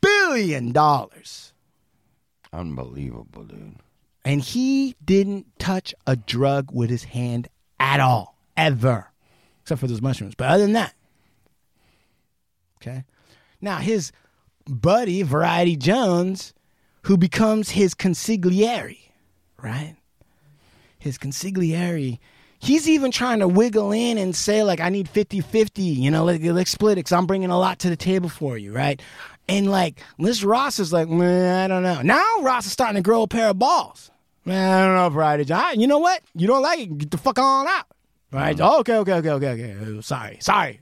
billion. Unbelievable, dude. And he didn't touch a drug with his hand at all, ever. Except for those mushrooms. But other than that, okay? Now, his buddy, Variety Jones, who becomes his consigliere, right? His consigliere, he's even trying to wiggle in and say, like, I need 50-50, you know, let's split it because I'm bringing a lot to the table for you, right? And, like, this Ross is like, I don't know. Now Ross is starting to grow a pair of balls. Man, I don't know, Variety Jones. You know what? You don't like it, get the fuck on out. Right? Mm-hmm. Okay. Sorry.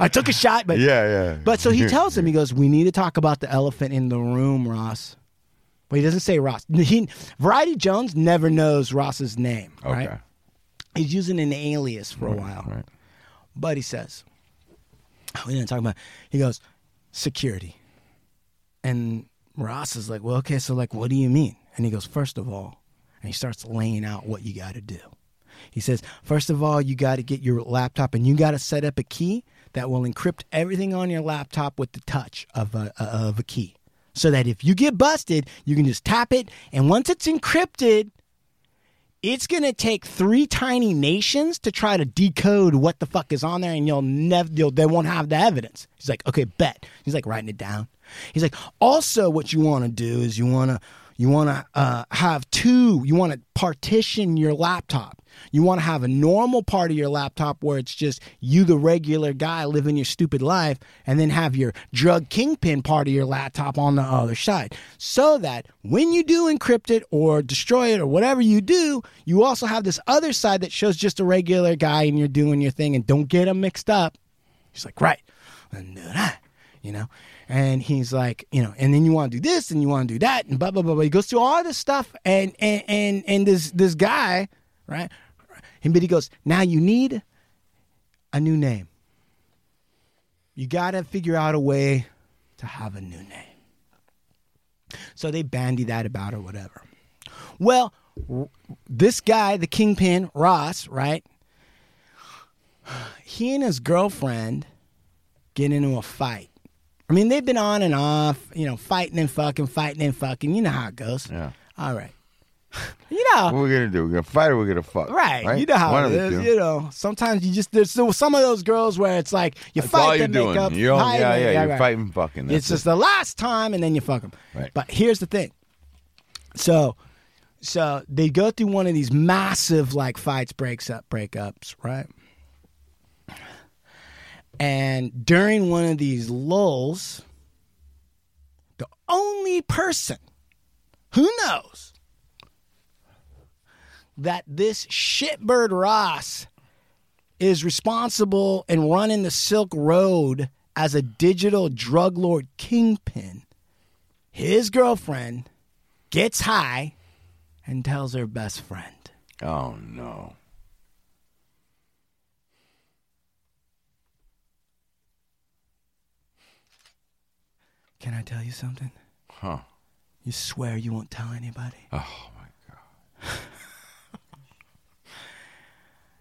I took a shot, but yeah. But so he tells him, he goes, "We need to talk about the elephant in the room, Ross." But he doesn't say Ross. Variety Jones never knows Ross's name. Right? Okay. He's using an alias for a while. Right. But he says, "We didn't talk about." He goes, "Security," and Ross is like, "Well, okay, so like, what do you mean?" And he goes, "First of all." And he starts laying out what you got to do. He says, first of all, you got to get your laptop and you got to set up a key that will encrypt everything on your laptop with the touch of a key. So that if you get busted, you can just tap it. And once it's encrypted, it's going to take 3 tiny nations to try to decode what the fuck is on there. And they won't have the evidence. He's like, okay, bet. He's like writing it down. He's like, also what you want to do is you want to partition your laptop. You want to have a normal part of your laptop where it's just you, the regular guy, living your stupid life, and then have your drug kingpin part of your laptop on the other side. So that when you do encrypt it or destroy it or whatever you do, you also have this other side that shows just a regular guy and you're doing your thing and don't get them mixed up. He's like, right, let's do that, you know? And he's like, you know, and then you want to do this and you want to do that and blah, blah, blah, blah. He goes through all this stuff and this guy, right? And but he goes, now you need a new name. You got to figure out a way to have a new name. So they bandy that about or whatever. Well, this guy, the Kingpin, Ross, right? He and his girlfriend get into a fight. I mean, they've been on and off, you know, fighting and fucking. You know how it goes. Yeah. All right. You know. What are we going to do? We're going to fight or we're going to fuck? Right. You know how it is. You know, sometimes you just, there's some of those girls where it's like, that's fight them, make up. You're fighting and fucking. It's just the last time and then you fuck them. Right. But here's the thing. So they go through one of these massive like fights, breakups, right? And during one of these lulls, the only person who knows that this shitbird Ross is responsible and running the Silk Road as a digital drug lord kingpin, his girlfriend gets high and tells her best friend. Oh, no. Can I tell you something? Huh. You swear you won't tell anybody? Oh, my God.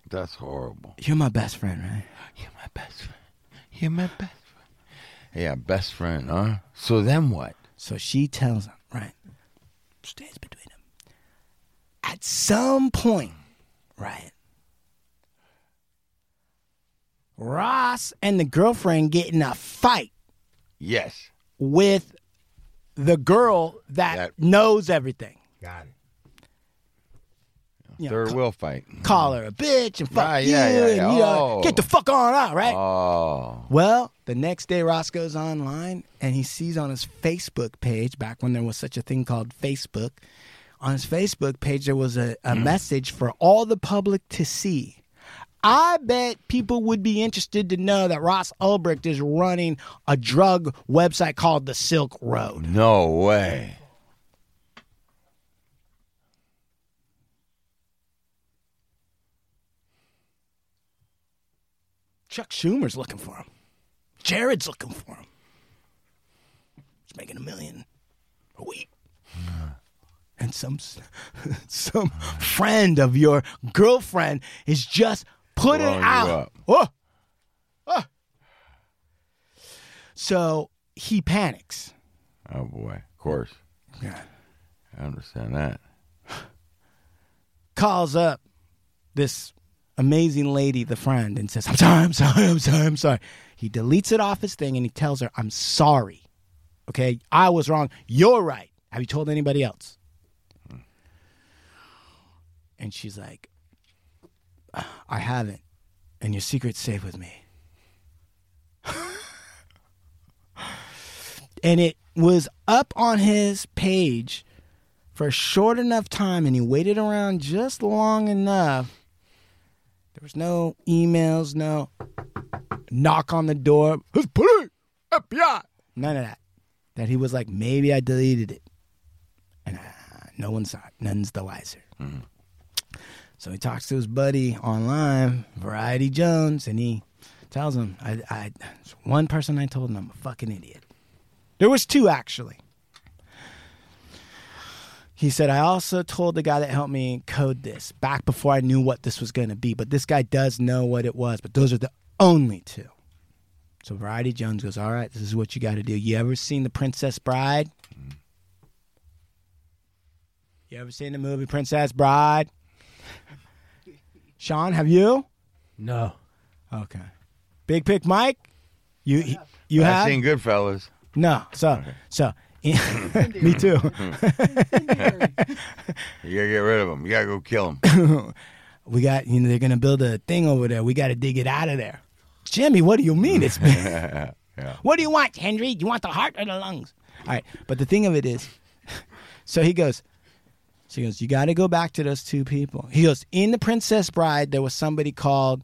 That's horrible. You're my best friend, right? You're my best friend. Yeah, best friend, huh? So then what? So she tells him, right? Stays between them. At some point, right? Ross and the girlfriend get in a fight. Yes. With the girl that knows everything. Got it. You know, third wheel fight. Call her a bitch and fuck you. You know, get the fuck on out, right? Oh. Well, the next day Ross goes online and he sees on his Facebook page, back when there was such a thing called Facebook, on his Facebook page there was a message for all the public to see. I bet people would be interested to know that Ross Ulbricht is running a drug website called the Silk Road. No way. Chuck Schumer's looking for him. Jared's looking for him. He's making $1 million a week. And some friend of your girlfriend is just... Put it out. Oh. So he panics. Oh, boy. Of course. Yeah. I understand that. Calls up this amazing lady, the friend, and says, I'm sorry. He deletes it off his thing, and he tells her, I'm sorry. Okay? I was wrong. You're right. Have you told anybody else? And she's like, I haven't, and your secret's safe with me. And it was up on his page for a short enough time, and he waited around just long enough. There was no emails, no knock on the door. It's police, FBI. None of that. That he was like, maybe I deleted it. And no one saw it. None's the wiser. Mm-hmm. So he talks to his buddy online, Variety Jones, and he tells him, I one person I told him I'm a fucking idiot. There was two, actually. He said, I also told the guy that helped me code this back before I knew what this was going to be, but this guy does know what it was, but those are the only two. So Variety Jones goes, all right, this is what you got to do. You ever seen The Princess Bride? You ever seen the movie Princess Bride? Sean, have you? No. Okay. Big Pick Mike? You have? I've seen Goodfellas. No. So. Me too. You gotta get rid of them. You gotta go kill them. We got, you know, they're gonna build a thing over there. We gotta dig it out of there. Jimmy, what do you mean? It's been... Yeah. What do you want, Henry? Do you want the heart or the lungs? All right. But the thing of it is, so he goes... She goes, you got to go back to those two people. He goes, in The Princess Bride, there was somebody called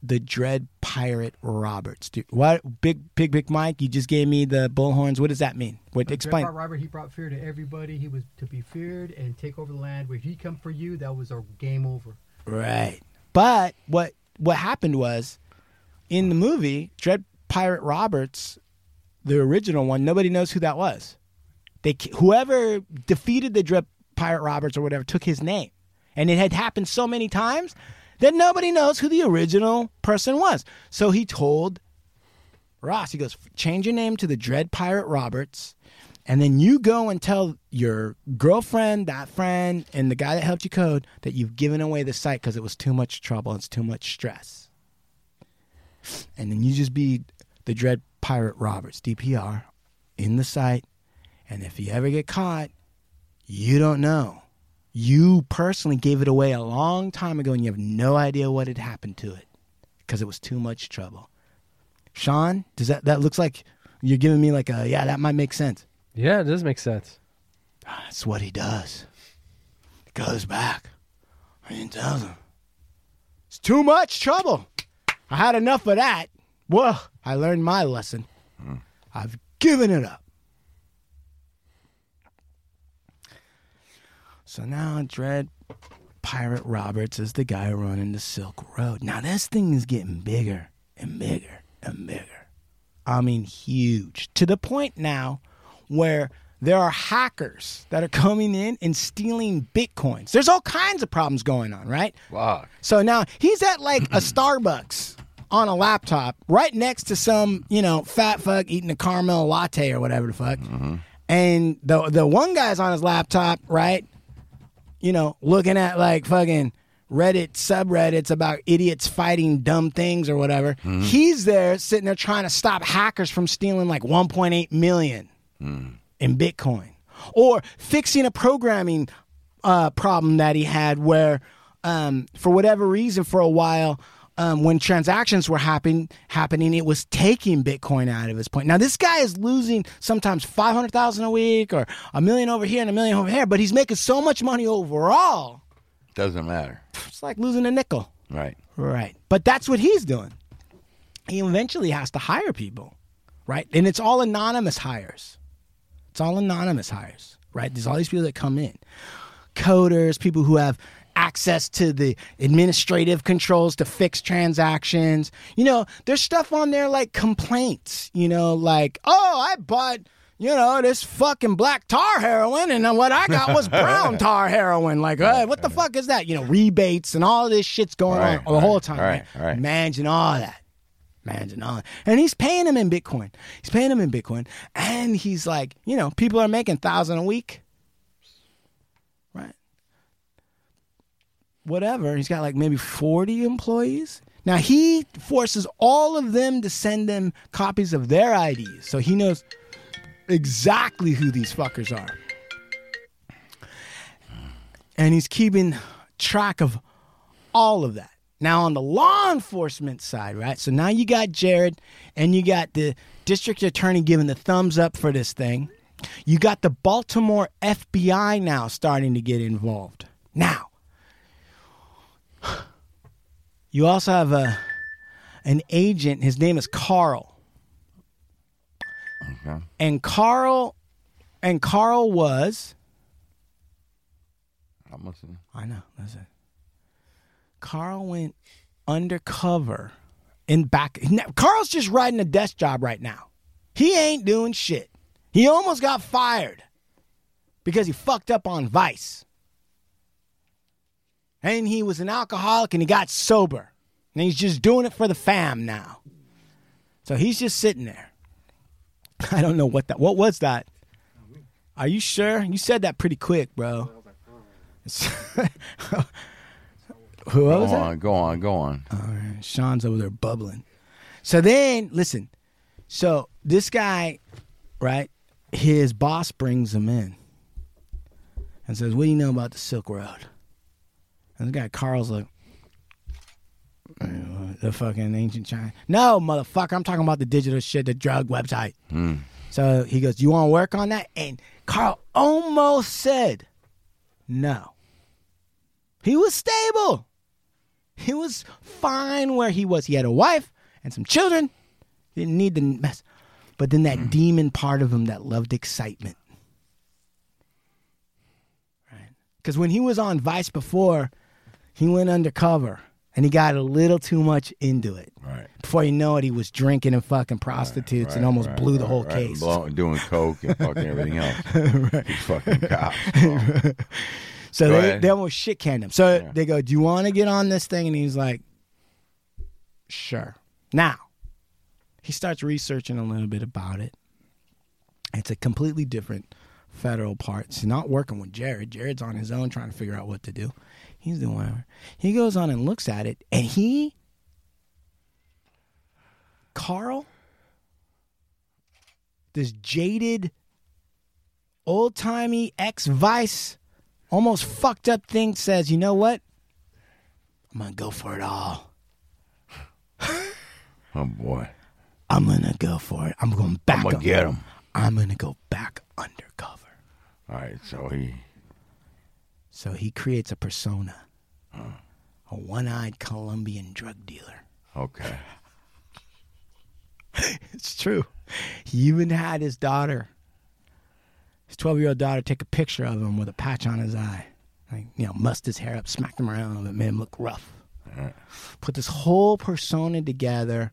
the Dread Pirate Roberts. Dude, what? Big Mike, you just gave me the bullhorns. What does that mean? What, explain. Dread Pirate Robert, he brought fear to everybody. He was to be feared and take over the land. Where he come for you, that was our game over. Right. But what happened was, in the movie, Dread Pirate Roberts, the original one, nobody knows who that was. Whoever defeated the Dread Pirate Roberts or whatever took his name, and it had happened so many times that nobody knows who the original person was. So he told Ross, he goes, change your name to the Dread Pirate Roberts, and then you go and tell your girlfriend, that friend, and the guy that helped you code that you've given away the site because it was too much trouble, it's too much stress, and then you just be the Dread Pirate Roberts, DPR, in the site, and if you ever get caught, You don't know. You personally gave it away a long time ago, and you have no idea what had happened to it because it was too much trouble. Sean, does that looks like you're giving me like a, yeah, that might make sense. Yeah, it does make sense. That's what he does. He goes back and tells him, it's too much trouble. I had enough of that. Whoa, I learned my lesson. I've given it up. So now Dread Pirate Roberts is the guy running the Silk Road. Now this thing is getting bigger and bigger and bigger. I mean, huge. To the point now where there are hackers that are coming in and stealing Bitcoins. There's all kinds of problems going on, right? Wow. So now he's at like a Starbucks on a laptop right next to some, you know, fat fuck eating a caramel latte or whatever the fuck. Mm-hmm. And the one guy's on his laptop, right, you know, looking at like fucking Reddit subreddits about idiots fighting dumb things or whatever. Mm-hmm. He's there sitting there trying to stop hackers from stealing like 1.8 million in Bitcoin, or fixing a programming problem that he had where for whatever reason for a while when transactions were happening, it was taking Bitcoin out of his point. Now, this guy is losing sometimes $500,000 a week or $1 million over here and $1 million over here, but he's making so much money overall. Doesn't matter. It's like losing a nickel. Right. Right. But that's what he's doing. He eventually has to hire people, right? And it's all anonymous hires. Right? There's all these people that come in. Coders, people who have access to the administrative controls to fix transactions. You know, there's stuff on there like complaints, you know, like, oh, I bought, you know, this fucking black tar heroin and what I got was brown tar heroin. Like, hey, what the fuck is that? You know, rebates and all this shit's going on the whole time. Right. Managing all that. And he's paying him in Bitcoin. And he's like, you know, people are making $1,000 a week. Whatever, he's got like maybe 40 employees. Now he forces all of them to send them copies of their IDs, so he knows exactly who these fuckers are. And he's keeping track of all of that. Now on the law enforcement side, right? So now you got Jared and you got the district attorney giving the thumbs up for this thing. You got the Baltimore FBI now starting to get involved. Now, you also have an agent. His name is Carl. Okay. And Carl was. I'm listening. I know. Listen. Carl went undercover in back. Now, Carl's just riding a desk job right now. He ain't doing shit. He almost got fired because he fucked up on Vice. And he was an alcoholic and he got sober. And he's just doing it for the fam now. So he's just sitting there. I don't know what was that? Are you sure? You said that pretty quick, bro. Who was that? Go on. All right. Sean's over there bubbling. So then, listen. So this guy, right, his boss brings him in and says, what do you know about the Silk Road? And the guy Carl's like, the fucking ancient China. No, motherfucker, I'm talking about the digital shit, the drug website. So he goes, you want to work on that? And Carl almost said no. He was stable. He was fine where he was. He had a wife and some children. He didn't need the mess. But then that demon part of him that loved excitement. Because when he was on Vice before, he went undercover, and he got a little too much into it. Right. Before you know it, he was drinking and fucking prostitutes and almost blew the whole case. Doing coke and fucking everything else. Right. These fucking cops. So they almost shit-canned him. So they go, do you want to get on this thing? And he's like, sure. Now, he starts researching a little bit about it. It's a completely different federal parts. He's not working with Jared. Jared's on his own trying to figure out what to do. He's doing whatever. He goes on and looks at it, and Carl, this jaded old-timey ex-vice, almost fucked up thing says, you know what? I'm going to go for it all. Oh, boy. I'm going to go for it. I'm going back. I'm going to get him. I'm going to go back undercover. All right, so he creates a persona. A one-eyed Colombian drug dealer. Okay. It's true. He even had his daughter, his 12-year-old daughter, take a picture of him with a patch on his eye. Like, you know, mussed his hair up, smacked him around, but made him look rough. Right. Put this whole persona together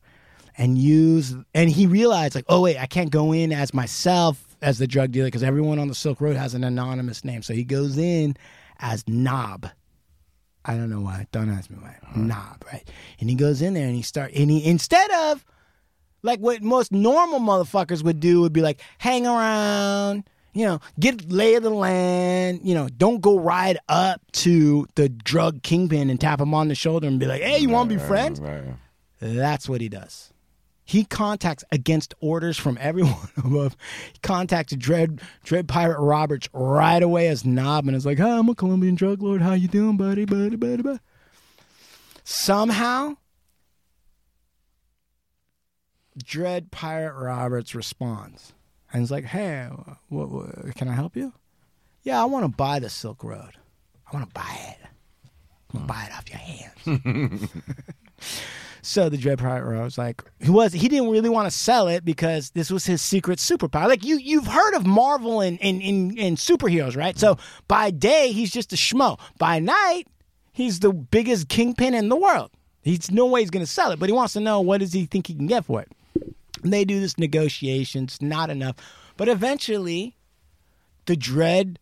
and he realized, like, oh, wait, I can't go in as myself as the drug dealer because everyone on the Silk Road has an anonymous name. So he goes in as Knob. I don't know why. Don't ask me why. Uh-huh. Knob, right? And he goes in there and he instead of like what most normal motherfuckers would do would be like, hang around, you know, get lay of the land, you know, don't go right up to the drug kingpin and tap him on the shoulder and be like, hey, you want to be friends? Right. That's what he does. He contacts, against orders from everyone above, he contacts Dread Pirate Roberts right away as Knob and is like, hi, I'm a Colombian drug lord. How you doing, buddy? Somehow, Dread Pirate Roberts responds and is like, hey, what, can I help you? Yeah, I want to buy the Silk Road. I want to buy it. I'm going to buy it off your hands. So the Dread Pirate Roberts, like, he didn't really want to sell it because this was his secret superpower. Like, you've heard of Marvel and superheroes, right? So by day, he's just a schmo. By night, he's the biggest kingpin in the world. He's no way he's going to sell it, but he wants to know what does he think he can get for it. And they do this negotiations, not enough. But eventually, the Dread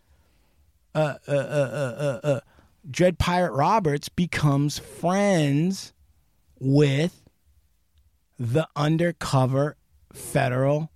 Pirate Roberts becomes friends with the undercover federal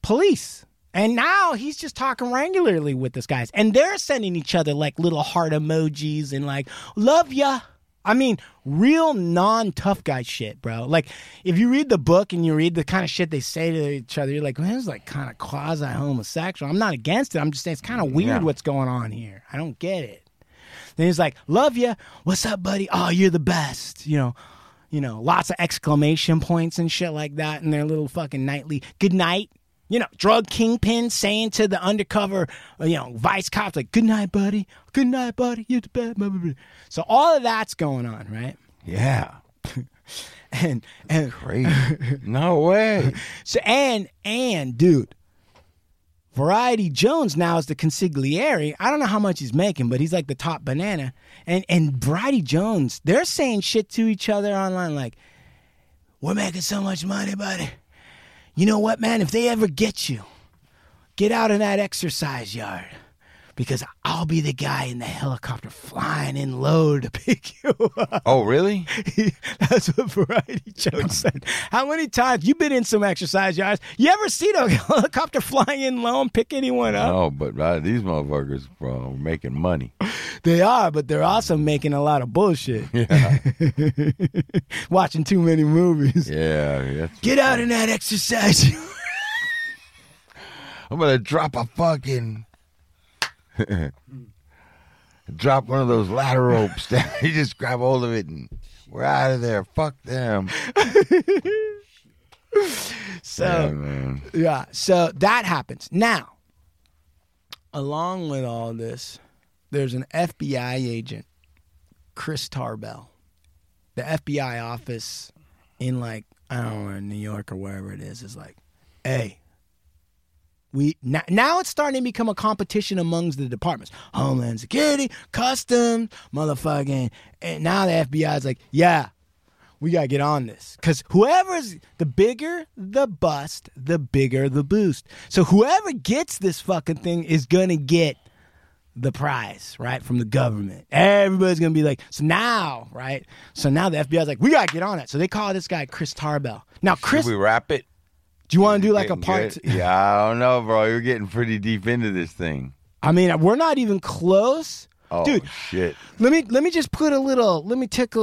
police. And now he's just talking regularly with this guys. And they're sending each other like little heart emojis and like, love ya. I mean, real non-tough guy shit, bro. Like, if you read the book and you read the kind of shit they say to each other, you're like, man, this is like kind of quasi-homosexual. I'm not against it. I'm just saying it's kind of weird what's going on here. I don't get it. Then he's like, love ya. What's up, buddy? Oh, you're the best. You know, lots of exclamation points and shit like that in their little fucking nightly good night. You know, drug kingpin saying to the undercover, you know, vice cops, like, good night, buddy, you're the best. So all of that's going on, right? Yeah. and crazy. No way. So and dude, Variety Jones now is the consigliere. I don't know how much he's making, but he's like the top banana. And Variety Jones, they're saying shit to each other online like, we're making so much money, buddy. You know what, man? If they ever get you, get out of that exercise yard because I'll be the guy in the helicopter flying in low to pick you up. Oh, really? That's what Variety Jones said. How many times you been in some exercise yards? You ever seen a helicopter flying in low and pick anyone up? No, but these motherfuckers are making money. They are, but they're also making a lot of bullshit. Yeah. Watching too many movies. Yeah. Get out in that exercise yard. I'm going to drop a fucking... Drop one of those ladder ropes down. You just grab hold of it and we're out of there. Fuck them. So that happens. Now, along with all this, there's an FBI agent, Chris Tarbell. The FBI office in like, I don't know, in New York or wherever it is like, hey. Now it's starting to become a competition amongst the departments. Homeland Security, Customs, motherfucking. And now the FBI's like, yeah, we got to get on this. Because whoever's, the bigger the bust, the bigger the boost. So whoever gets this fucking thing is going to get the prize, right, from the government. Everybody's going to be like, so now the FBI's like, we got to get on it. So they call this guy Chris Tarbell. Now, Chris. Should we wrap it? Do you want to do like a part? Yeah, I don't know, bro. You're getting pretty deep into this thing. I mean, we're not even close. Oh, dude, shit. Let me just put a little, let me give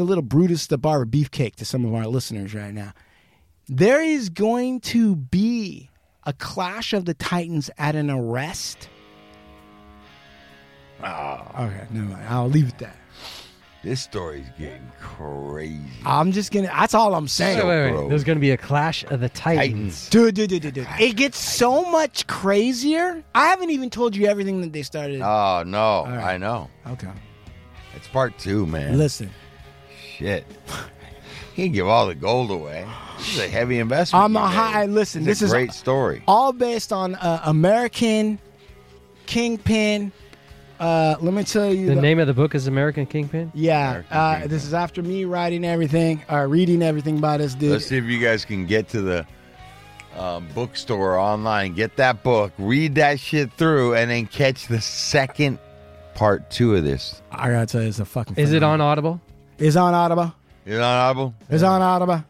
a little Brutus the Barber Beefcake to some of our listeners right now. There is going to be a clash of the titans at an arrest? Oh, okay, never mind. I'll leave it there. This story's getting crazy. I'm just gonna. That's all I'm saying. Wait. There's gonna be a clash of the titans. Dude. It gets so much crazier. I haven't even told you everything that they started. Oh no, right. I know. Okay, it's part two, man. Listen, shit. You can give all the gold away. This is a heavy investment. I'm a high. Listen, this is a great story. All based on American Kingpin. Let me tell you. The name of the book is American Kingpin? Yeah. American Kingpin. This is after me reading everything about this dude. Let's see if you guys can get to the bookstore online. Get that book. Read that shit through and then catch the second part two of this. I got to tell you, it's a fucking phenomenon. Is it on Audible? It's on Audible. It's on Audible? It's on Audible.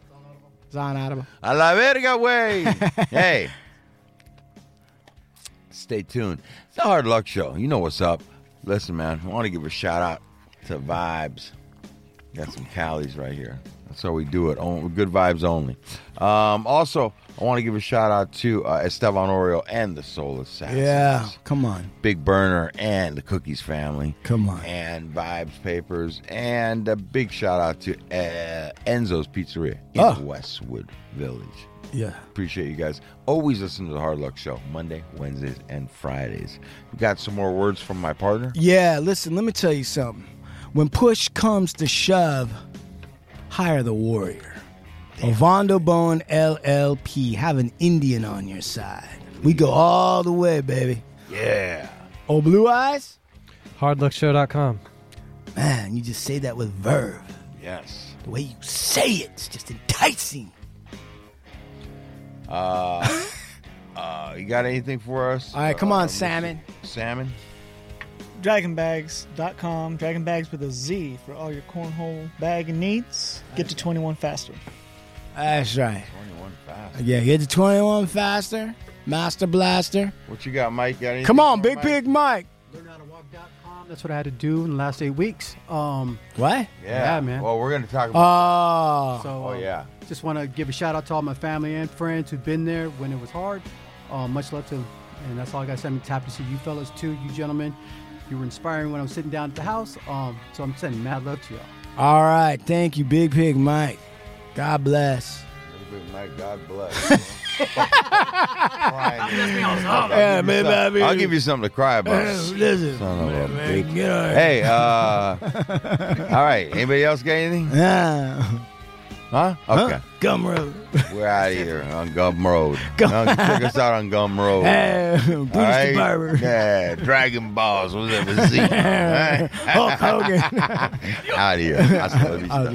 It's on Audible. A la verga, way. Hey. Stay tuned. It's the Hard Luck Show. You know what's up. Listen, man, I want to give a shout-out to Vibes. Got some Cali's right here. That's how we do it. Good vibes only. Also, I want to give a shout-out to Esteban Oriol and the Soul Assassins. Yeah, come on. Big Burner and the Cookies family. Come on. And Vibes Papers. And a big shout-out to Enzo's Pizzeria in Westwood Village. Yeah. Appreciate you guys. Always listen to the Hard Luck Show, Monday, Wednesdays, and Fridays. You got some more words from my partner? Yeah, listen, let me tell you something. When push comes to shove, hire the warrior. Ovando Bone LLP. Have an Indian on your side. We go all the way, baby. Yeah. Oh, Blue Eyes? Hardluckshow.com. Man, you just say that with verve. Yes. The way you say it's just enticing. You got anything for us? All right, come on, Salmon. Salmon? Dragonbags.com. Dragonbags with a Z for all your cornhole bagging needs. Get to 21 faster. That's right. 21 faster. Yeah, get to 21 faster. Master Blaster. What you got, Mike? Got anything? Come on, Big Mike? Big Mike. Learnhowtowalk.com. That's what I had to do in the last 8 weeks. What? Yeah, man. Well, we're going to talk about that. Oh, yeah. Just want to give a shout out to all my family and friends who've been there when it was hard. Much love to them. And that's all I got to say. I'm happy to see you fellas too, you gentlemen. You were inspiring when I was sitting down at the house. So I'm sending mad love to y'all. All right. Thank you, Big Pig Mike. God bless. Big Mike, God bless. Yeah, maybe I'll give you something to cry about. Listen, man, hey, all right. Anybody else got anything? Yeah. Huh? Okay. Huh? Gumroad. We're out of here on Gumroad. Check us out on Gumroad. Hey, Brutus the Barber. Yeah, Dragon Balls. What's up with Z? Hulk Hogan. Out of here. I still love you stuff.